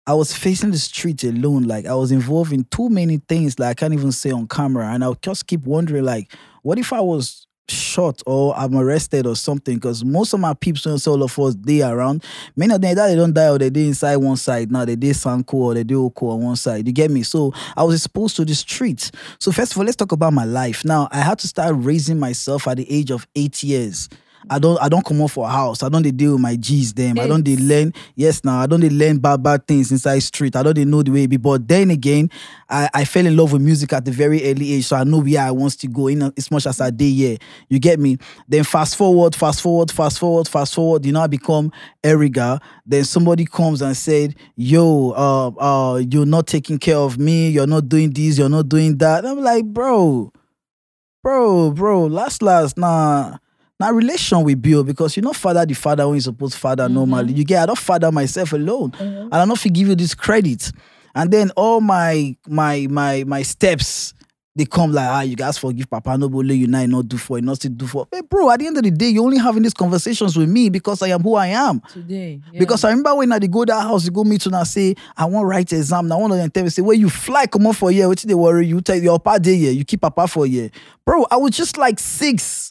I was facing the street alone. Like I was involved in too many things. Like I can't even say on camera. And I would just keep wondering, like, what if I was shot or I'm arrested or something? Because most of my peeps and all of us they around, many of them either they don't die or they do inside one side. Now they do Sanko or they do Oko on one side. You get me? So I was exposed to the streets. So first of all, let's talk about my life. Now I had to start raising myself at the age of 8 years. I don't come off for a house. I don't deal with my G's them. I don't learn. Yes, now I don't learn bad things inside street. I don't know the way. But then again, I fell in love with music at the very early age, so I know where I want to go in as much as I did. Yeah, you get me. Then fast forward. You know, I become Erigga. Then somebody comes and said, "Yo, you're not taking care of me. You're not doing this. You're not doing that." I'm like, bro. Last, nah. Now, relation we build because you know father the father when you supposed father normally. You get I don't father myself alone. And I don't forgive you this credit. And then all my steps, they come like, you guys forgive Papa Nobole, you now not do for it, not to do for. Hey, bro, at the end of the day, you're only having these conversations with me because I am who I am. Today. Yeah. Because I remember when I go to that house, you go meet and I say, I want to write an exam. Now one of them tell me, say, well, you fly, come on for a year, what they worry, you take your papa day, you keep Papa for a year. Bro, I was just like 6.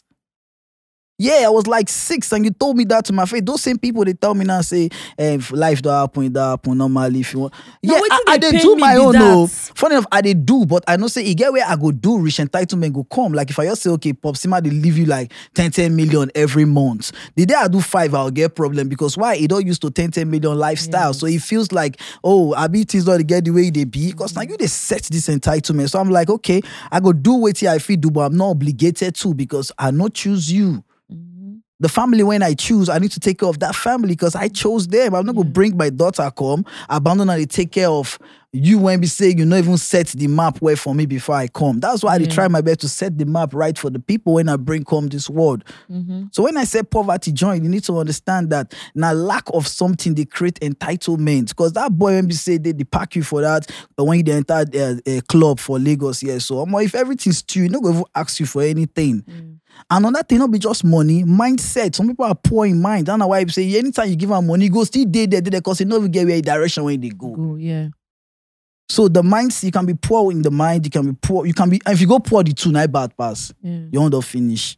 Yeah, I was like 6 and you told me that to my face. Those same people, they tell me now, say, if life that happen, normally if you want. Now, yeah, I did do my own. No. Funny enough, I did do, but I know say, you get where I go do, rich entitlement go come. Like if I just say, okay, Pop Sima, they leave you like 10 million every month. The day I do 5, I'll get problem because why? It don't used to 10 million lifestyle. Yes. So it feels like, I be things not get the way they be because now you they set this entitlement. So I'm like, okay, I go do what I feel do, but I'm not obligated to because I not choose you. The family when I choose, I need to take care of that family because I chose them. I'm not going to bring my daughter come, abandon her, and take care of you when we say you not even set the map where for me before I come. That's why I try my best to set the map right for the people when I bring come this world. So when I say poverty join, you need to understand that now lack of something, they create entitlement. Because that boy when we say they pack you for that, but when you enter a club for Lagos, yeah. So if everything's due, you not going to ask you for anything. Another thing, not be just money, mindset. Some people are poor in mind. That's why I say anytime you give them money, go still there because they know we get where direction when they go. Yeah. So the mindset, you can be poor in the mind. You can be poor. You can be, if you go poor, the 2 night bad pass. Yeah. You end up finish.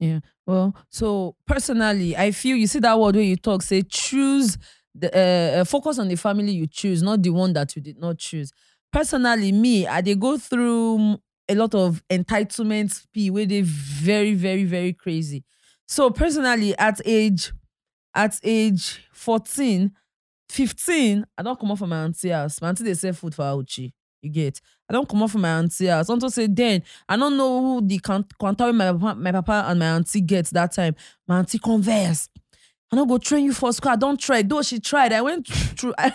Yeah. Well, so personally, I feel you see that word where you talk say choose the focus on the family you choose, not the one that you did not choose. Personally, me, I dey go through a lot of entitlement where they very, very, very crazy. So personally, at age 14, 15, I don't come off for my auntie house. My auntie, they sell food for Auchi. You get? I don't come off for my auntie house. Until say then, I don't know who the quantity my papa and my auntie get that time. My auntie converse. I don't go train you for school. I don't try. Though she tried. I went through. I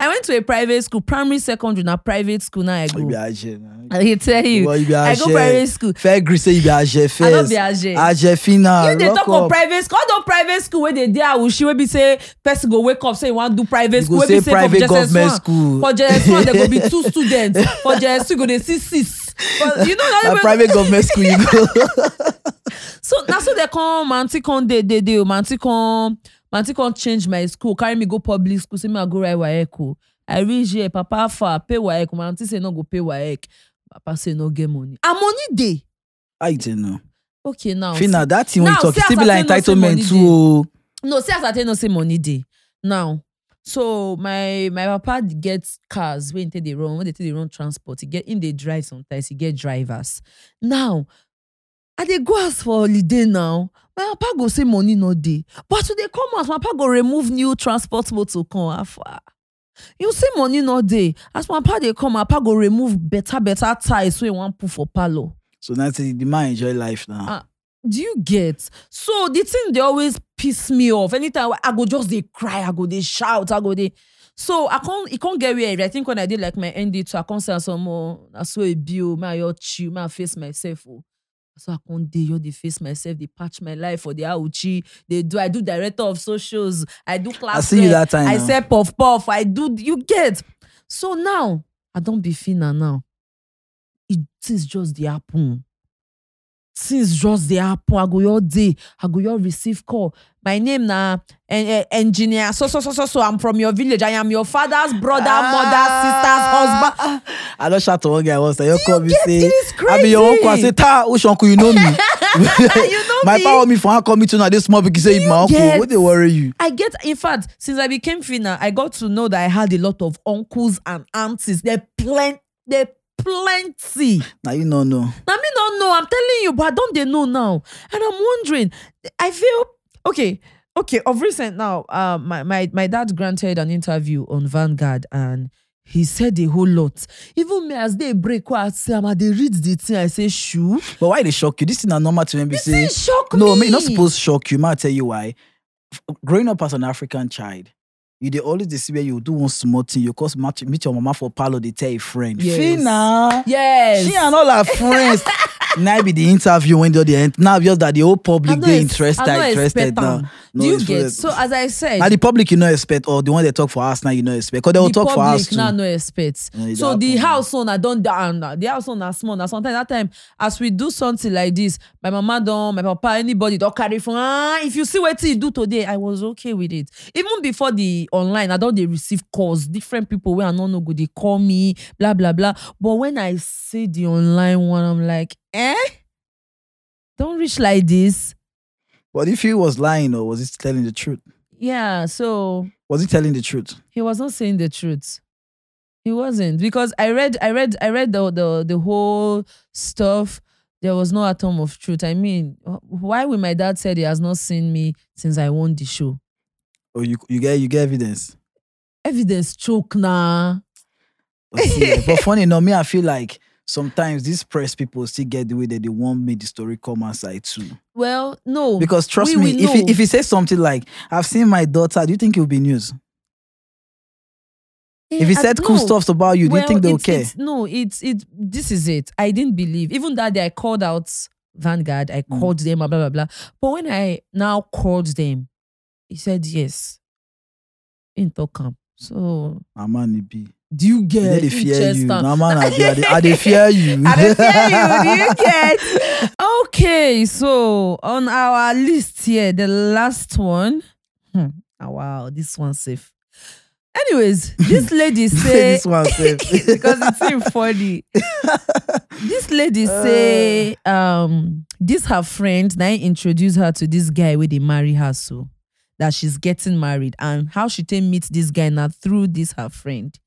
went to a private school, primary, secondary, now private school. Now I go. I tell you, I go private school. Fair grease, you be Aje first. I don't be Aje. Aje final. You they talk of private school. All the private school where they there, will she will be say person go wake up say you want to do private school. You go say private government school. For JS1 there go be 2 students. For JS2 go they see 6. But you know that private government school you go. So now so they come auntie come they auntie come change my school, carry me go public school, say me I go ride Waeko. I reach here, papa for pay Waeko. My auntie say no go pay Waeko. Papa say no get money. And money day. I don't know. Okay now. Fina, that thing when talk still be like entitlement too. No, say as I tell no say money day. Now. So my papa gets cars when they take the wrong transport. He get in they drive sometimes, he get drivers. Now I dey go ask for holiday now. My papa go say money no dey. But when they come out, my papa go remove new transport mode to come afar. You say money no dey. As my papa dey come, my papa go remove better ties so he won't put for palo. So now the man enjoy life now. Do you get? So the thing they always piss me off. Anytime I go just they cry, I go they shout, I go they. So I can't get weird. I think when I did like my ND2, I can't say some more. I saw a bill, my your chew, my face myself. Oh. So I can't deal, they face myself, they patch my life for the Auchi. I do director of socials, I do class. I see you that time. I say puff, I do, you get. So now, I don't be Phyna now. Things just they happen. Things just they happen. I go your day, I go your receive call. My name na engineer. So I'm from your village. I am your father's brother, mother, sister's husband. I don't shout to one guy once. You call me say, I be your uncle. I say, Ta, which uncle you know me? You know my me. My power me for call me to now. This small because say my uncle. What they worry you? I get. In fact, since I became Phyna, I got to know that I had a lot of uncles and aunties. They're plenty. Now you don't know. Now me don't know. I'm telling you, but I don't they know now? And I'm wondering. I feel. Okay. Of recent now, my dad granted an interview on Vanguard and he said a whole lot. Even me as they break what I they read the thing, I say shoo. But why they shock you? This is not normal to NBC. This shock me. No, me not supposed to shock you. I'll tell you why. Growing up as an African child, you they always they see where you do one small thing. You cause meet your mama for palo. They tell a friend. Yes. Phyna. Yes. She and all her friends. Now be the interview when they end. Now just that the whole public they interested now. No, do you get? So as I said, now the public you know expect, or the one they talk for us now you know expect, because they will the talk for us too. Now no expect. No, so the house owner don't down. The house owner small. Now sometimes that time as we do something like this, my mama don't, my papa, anybody don't carry from. If you see what you do today, I was okay with it. Even before the online, I don't they receive calls. Different people where I don't know good. They call me blah blah blah. But when I see the online one, I'm like. Don't reach like this. What if he was lying or was he telling the truth? Yeah, so was he telling the truth? He was not saying the truth. He wasn't, because I read the whole stuff. There was no atom of truth. I mean, why would my dad said he has not seen me since I won the show? Oh, you get evidence. Evidence choke nah. Okay, but funny no, me I feel like. Sometimes these press people still get the way that they want me the story come outside too. Well, no. Because trust me, if he says something like, I've seen my daughter, do you think it will be news? If he said cool stuff about you, do you think they'll care? This is it. I didn't believe. Even that day I called out Vanguard, I called them, blah, blah, blah. But when I now called them, he said yes. In Tokam. So Amanibi. Do you get? I fear you. Do you get? Okay, so on our list here, the last one. Oh, wow, this one's safe. Anyways, this lady say this one's safe because it seems funny. This lady say, this her friend now introduced her to this guy where they marry her so that she's getting married and how she then meet this guy now through this her friend.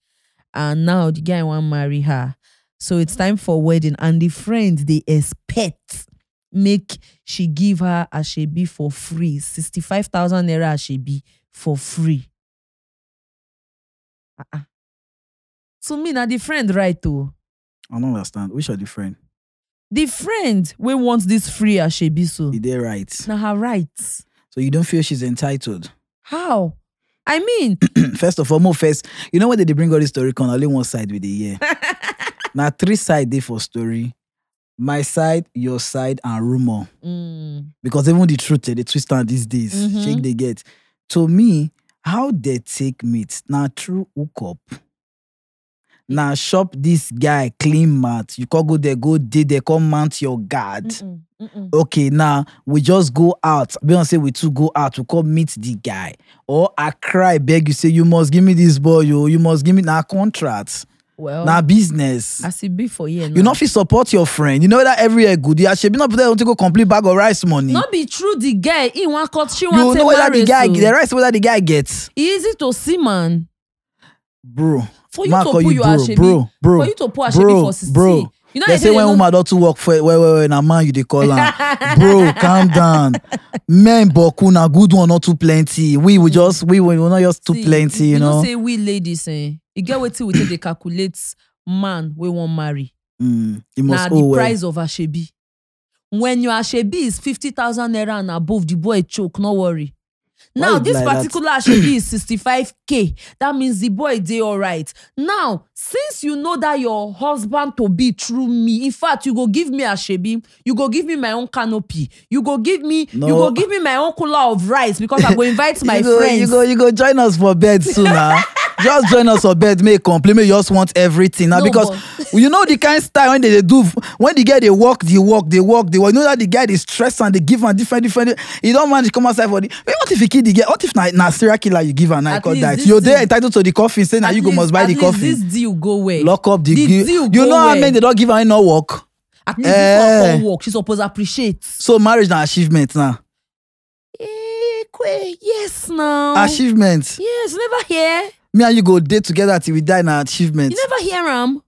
And now the guy want marry her. So it's time for wedding. And the friends, they expect make she give her a shebi for free. 65,000 naira a shebi for free. To me, na the friend right too. I don't understand. Which are the friend? The friend wey wants this free Ashebi so. Is they right? Na her rights. So you don't feel she's entitled? How? I mean. First of all, you know when they bring all this story on only one side with the year. Now 3 sides dey for story. My side, your side, and rumor. Mm. Because even the truth, they twist on these days. Mm-hmm. Shake they get. To me, how they take meat? Now true hook up. Now shop this guy, clean mat. You can't go there, go did they come mount your guard. Mm-mm. Mm-mm. Okay, now we just go out. Beyonce, we two go out. We come meet the guy. Or I cry, beg you, say, you must give me this boy, you must give me now contract. Well, now business. I see big for you. You not fit support your friend. You know that every year good. You should be not put there to go complete bag of rice money. Not be true. The guy in one cut, she wants to. You know whether the guy, the rice whether the guy gets. Easy to see, man. Bro, for you to put your Ashebi, bro, for you to put Ashebi for 60. Bro, you know they say when woman don't work for, when a man you dey call am. Bro, calm down. Men boku na good one not too plenty. We will not just too plenty. You know say we ladies you get what we take dey calculate man we won't marry. It must now the price of Ashebi. When your Ashebi is 50,000 naira and above, the boy choke. No worry. Now, why this particular Ashebi is 65K. That means the boy, they all right. Now, since you know that your husband to be through me, in fact, you go give me Ashebi, you go give me my own canopy, you go give me, no. You go give me my own cooler of rice because I go invite my friends. You go join us for bed sooner. Just join us for bed, make compliment. You just want everything now because you know the kind of style when they do when the guy they walk. You know that the guy is stressed and they give and different. You don't want to come outside for the. What if you kill the guy? What if na serial killer you give and I call that? You're there entitled to the coffee. Say now you go must buy the coffee. This deal go away. Lock up the deal. You know how many they don't give and no work. At least this work. She's supposed to appreciate. So marriage na achievement now. Yes now. Achievement. Yes, never here. Me and you go date together till we die in our achievement. You never hear them.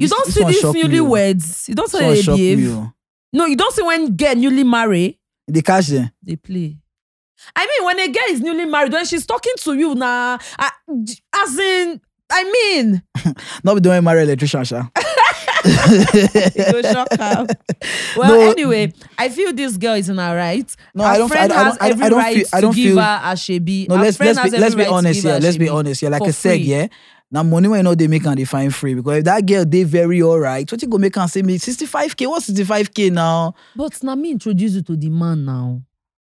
You don't see these newlyweds. You don't see how they behave. No, you don't see when girl newly married. They catch them. They play. I mean, when a girl is newly married, when she's talking to you now, as in, I mean. Not with the one married electrician, sha. Anyway, I feel this girl is in her right. No, her friend has every right to give her Ashebi. No, let's be honest here. Let's be honest here. Like I said, yeah. Now money when you know they make and they find free because if that girl they very alright, what you go make and say me 65K? What's 65K now? But now me introduce you to the man now.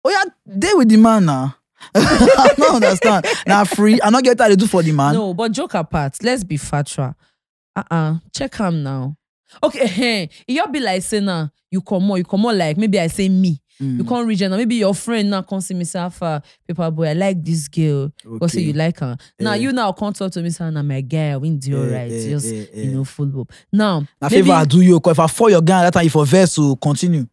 Oh yeah, they with the man now. I don't understand. Now free. I not get that they do for the man. No, but joke apart. Let's be factual. Check him now. Okay, you'll be like say now, you come on like maybe I say me. Mm. You can't reach her now. Maybe your friend now come see me say Paperboy, I like this girl. Okay. Go say you like her. Now you now come talk to me say na my girl, we do alright. Just you know, full up. Now maybe, if I do you if I fall your girl that time if I verse so continue.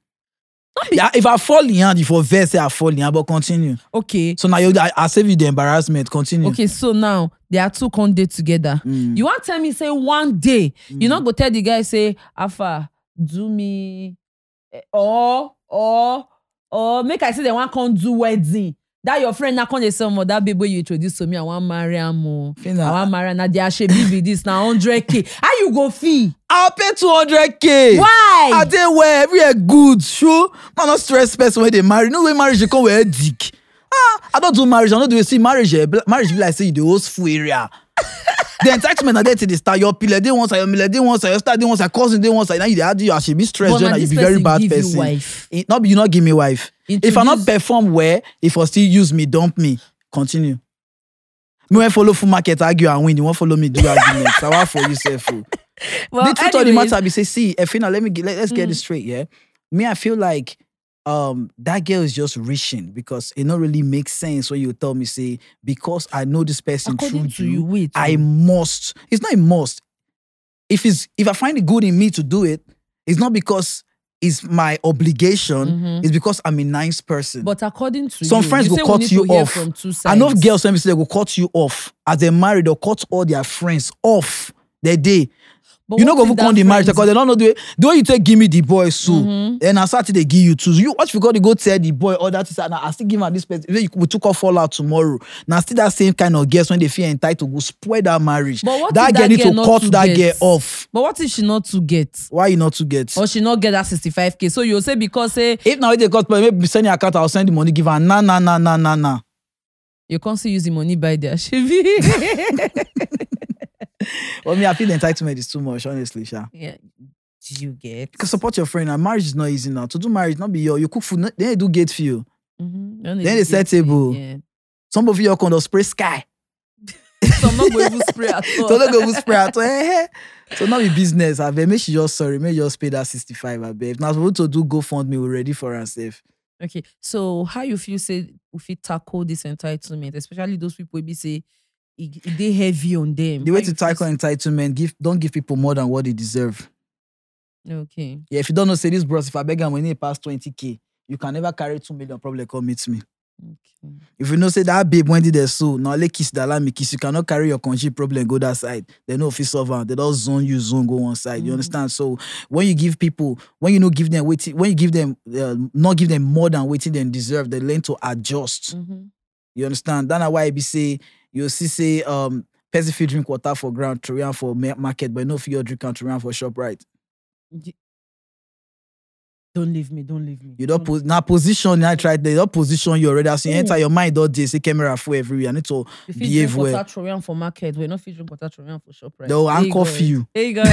Yeah, if I fall in hand, if I verse I fall in hand, but continue. Okay. So now I save you the embarrassment. Continue. Okay, so now they are two con date together. Mm. You want to tell me say one day you not go tell the guy say Alpha do me or make I say they want con do wedding. That your friend na con dey say that baby you introduce to me I want marry am o. I want marry na they Ashebi be this na 100K. How you go fee? I'll pay 200K. Why? I dey wear every good shoe. Man not stress person when they marry. No way marriage they come with a dick. I don't do marriage. I don't do a see marriage. Marriage be like say you the host full area. The entitlement are there till they start your pillar. They want your miller. They want your star. They want your cousin. They want now you they add you. I should be stressed. You be very bad person. Wife. Not you not give me wife. Introduce. If I not perform well, if I still use me, dump me. Continue. Me when follow full market argue and win. You won't follow me do arguments. I want for yourself. Well, the truth of the matter be say, see, Phyna, let's get this straight. Yeah, me I feel like. That girl is just reaching because it not really makes sense when you tell me say because I know this person according through you, I must. It's not a must. If I find it good in me to do it, it's not because it's my obligation. Mm-hmm. It's because I'm a nice person. But according to some friends will cut you off. I know girls when they say they will cut you off as they married or cut all their friends off their day. But you know, go for on the marriage because they don't know the way you take give me the boy so and I started they give you two. You watch because they go tell the boy all that is and I still give her this person. We took off fallout tomorrow. Now still that same kind of guess when they feel entitled go spoil that marriage. But what that girl need to cut to that girl off. But what if she not to get? Why you not to get? Or she not get that 65k? So you say because say if now they got maybe send your account, I'll send the money give her. Nah. You can't see use the money by there. Well, I feel the entitlement is too much, honestly, Sha. Yeah. Do you get? Because support your friend. Marriage is not easy now. To do marriage, not be your. You cook food, then they do gate for you. Mm-hmm. Then they set table. Yeah. Some of you are going to spray sky. Some not going to spray at all. So now the business. I make sure you're sorry. Make just pay that 65. I bet. Now supposed to do GoFundMe. We're ready for ourselves. Okay. So how you feel? Say if you tackle this entitlement, especially those people who say. They heavy on them. The way to tackle entitlement, don't give people more than what they deserve. Okay. Yeah, if you don't know, say this, bros, if I beg and when they pass 20k, you can never carry 2 million, probably come meet me. Okay. If you know, say that babe, when did they so? Now let kiss the lami kiss, you cannot carry your congee problem go that side. They know if it's over, they don't zone, go one side. Mm-hmm. You understand? So when you give people, when you know, give them waiting, when you give them, not give them more than waiting they deserve, they learn to adjust. Mm-hmm. You understand? That's why I be say, you see, say, person if you drink water for ground, Trojan for market, but no for your drink and Trojan for shop, right? Don't leave me. You don't put now position. I tried. They don't position you already. As you enter your mind, all day see camera for everywhere. I need to behave well. Water Trojan for market, we not drink water Trojan for shop, right? They'll anchor for you. There you go.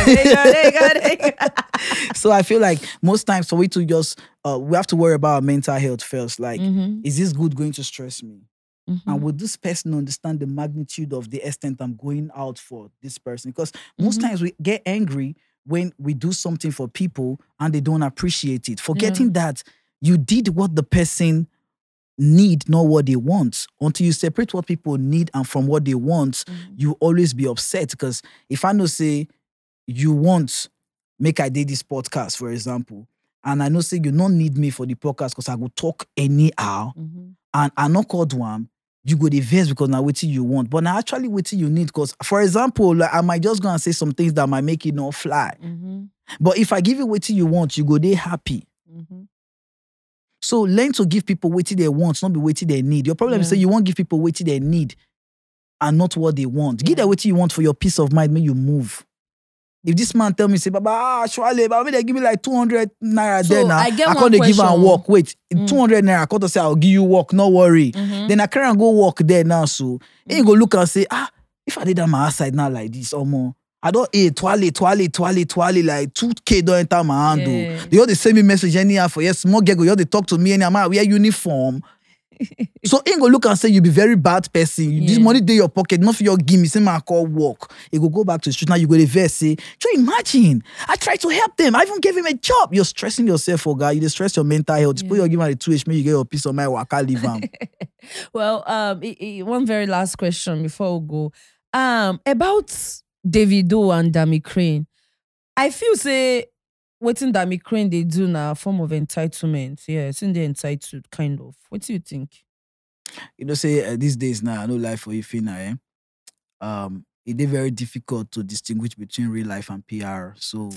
So I feel like most times for we to just we have to worry about our mental health first. Like, is this good going to stress me? Mm-hmm. And would this person understand the magnitude of the extent I'm going out for this person? Because most times we get angry when we do something for people and they don't appreciate it. Forgetting that you did what the person need, not what they want. Until you separate what people need and from what they want, you always be upset. Because if I know, say, you want, make I did this podcast, for example, and I know, say, you don't need me for the podcast because I will talk anyhow. Mm-hmm. And I not called one, you go the verse because now what you want, but now actually what you need. Because, for example, like, I might just go and say some things that might make it not fly. Mm-hmm. But if I give you what you want, you go they happy. Mm-hmm. So learn to give people what they want, not be what they need. Your problem is that you won't give people what they need and not what they want. Give them what you want for your peace of mind when you move. If this man tell me, say, Baba, actually, Baba, they give me like 200 naira there now. I can't give her work. Wait, 200 naira, I can't say, I'll give you work, no worry. Mm-hmm. Then I carry and go work there now. So, then you go look and say, if I did that my outside now like this, or more, I don't eat, twally, like 2k don't enter my hand. Yeah. They all the send me message anyhow for yes, small girl, you all they talk to me anyhow, I wear uniform. So he go look and say you be very bad person. This money dey your pocket, not for your gimme. Say man call work. He go back to the street now. You go reverse. Say, so imagine I tried to help them. I even gave him a job. You're stressing yourself, for guy. You stress your mental health. Put your give her the 2H. Make you get your peace of mind. Waka leave am. Well, one very last question before we go. About Davido and Dammy Crane. I feel say wetin Dammy Crane they do now, form of entitlement. Yeah, it's in the entitled, kind of. What do you think? You know, say these days now, I no lie for you, Phyna, it is very difficult to distinguish between real life and PR. So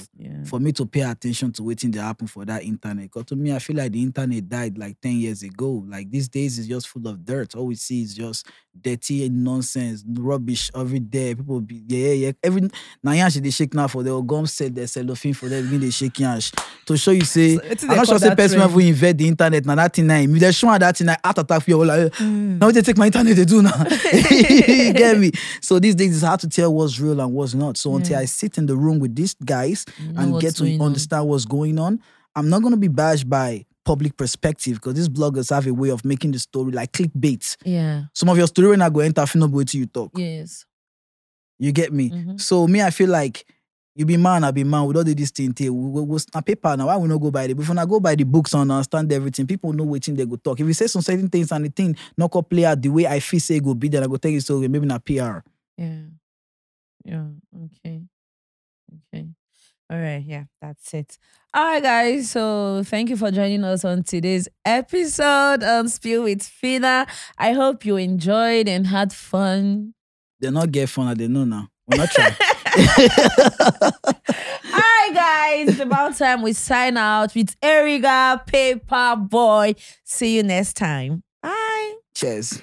for me to pay attention to waiting to happen for that internet, because to me, I feel like the internet died like 10 years ago. Like these days, it's just full of dirt. All we see is just dirty and nonsense, rubbish every day. People be, every Nayansh they shake now for their gum set, their cellophane for them, they shake yansh. To show you, say, so I'm not sure say person who invent the internet, now that thing, if they show that thing, I heart attack for you, like, now they take my internet, they do now. You get me? So these days, it's hard to tell what's real and what's not. So until I sit in the room with these guys and get to understand what's going on, I'm not going to be bashed by public perspective, because these bloggers have a way of making the story like clickbait. Yeah. Some of your story when I go enter, I feel no way till you talk. Yes. You get me? Mm-hmm. So me, I feel like you be man, I be man. We don't do this thing. We'll snap paper now. Why we not go by the book? If we not go by the books and understand everything, people know waiting they go talk. If you say some certain things and the thing not go play out the way I feel say go be, then I go take it so maybe not PR. Yeah. Yeah, okay. All right, yeah, that's it. All right, guys, so thank you for joining us on today's episode on Spill with Phyna. I hope you enjoyed and had fun. They not get fun, I don't know now. We're not trying. All right, guys, it's about time we sign out with Erigga Paperboy. See you next time. Bye. Cheers.